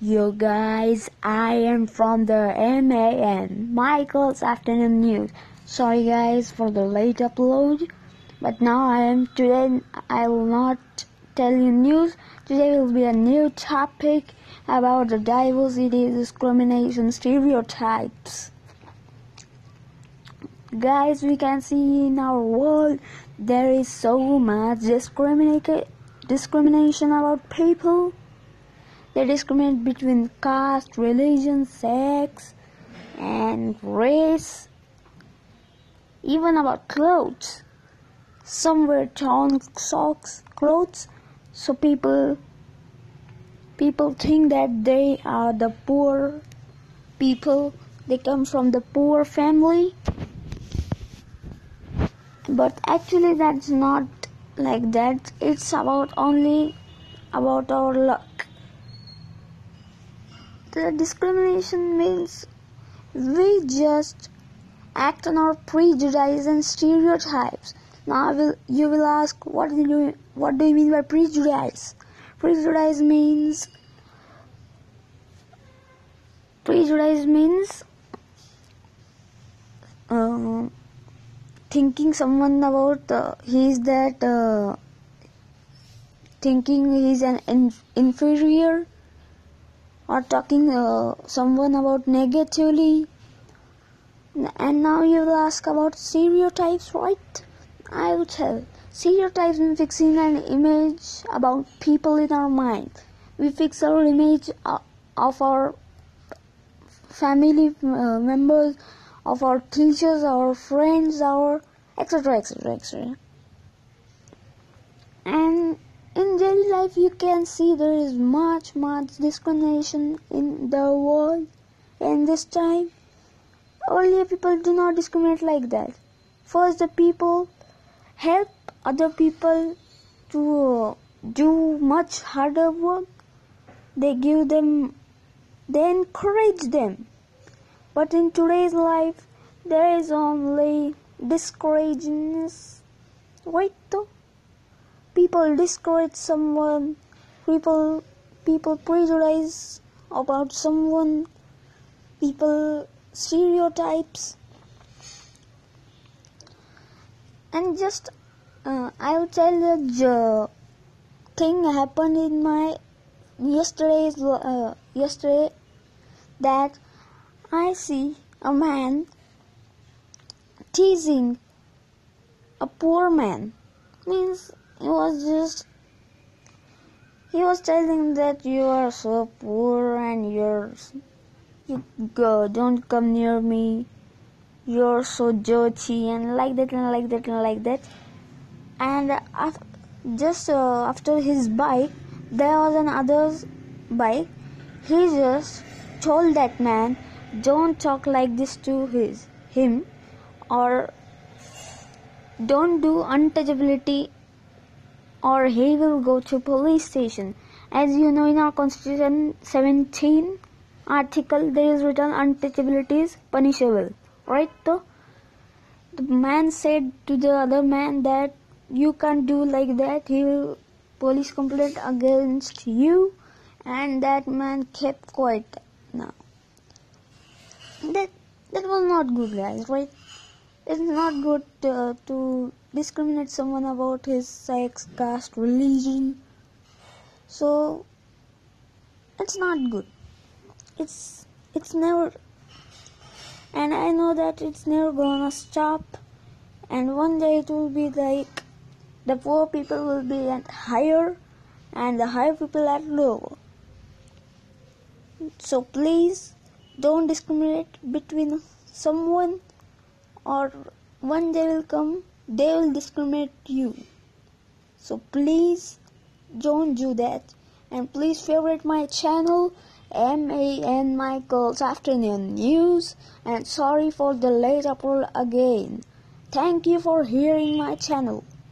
Yo guys, I am from the MAN, Michael's Afternoon News. Sorry guys for the late upload, but now I will not tell you news. Today will be a new topic about the diversity, discrimination, stereotypes. Guys, we can see in our world there is so much discrimination about people. They discriminate between caste, religion, sex, and race, even about clothes. Some wear torn socks, clothes, so people think that they are the poor people. They come from the poor family, but actually that's not like that. It's only about our luck. The discrimination means we just act on our prejudices and stereotypes. Now you will ask, what do you mean by prejudice? Prejudice means thinking someone about thinking he is an inferior, or talking someone about negatively. And now you will ask about stereotypes, right? I will tell. Stereotypes mean fixing an image about people in our mind. We fix our image of our family members, of our teachers, our friends, our etc, etc, etc. And in daily life you can see there is much discrimination in the world. And this time earlier people do not discriminate like that. First the people help other people to do much harder work. They encourage them. But in today's life, there is only discouragement. People discourage someone. People prejudice about someone. People stereotypes. And just I will tell the thing happened in my yesterday that. I see a man teasing a poor man. Means he was telling that you are so poor and you don't come near me. You're so dirty and like that and like that and like that. And after his bike, there was another's bike. He just told that man, don't talk like this to him, or don't do untouchability, or he will go to police station. As you know, in our Constitution 17 article there is written untouchability is punishable, right? So the man said to the other man that you can't do like that, he will police complaint against you, and that man kept quiet. Now that was not good, guys, right? It's not good to discriminate someone about his sex, caste, religion. So it's not good. It's never, and I know that it's never gonna stop. And one day it will be like the poor people will be at higher, and the higher people at lower. So please, don't discriminate between someone, or one day will come, they will discriminate you. So please don't do that, and please favorite my channel MAN Michael's Afternoon News. And sorry for the late upload again. Thank you for hearing my channel.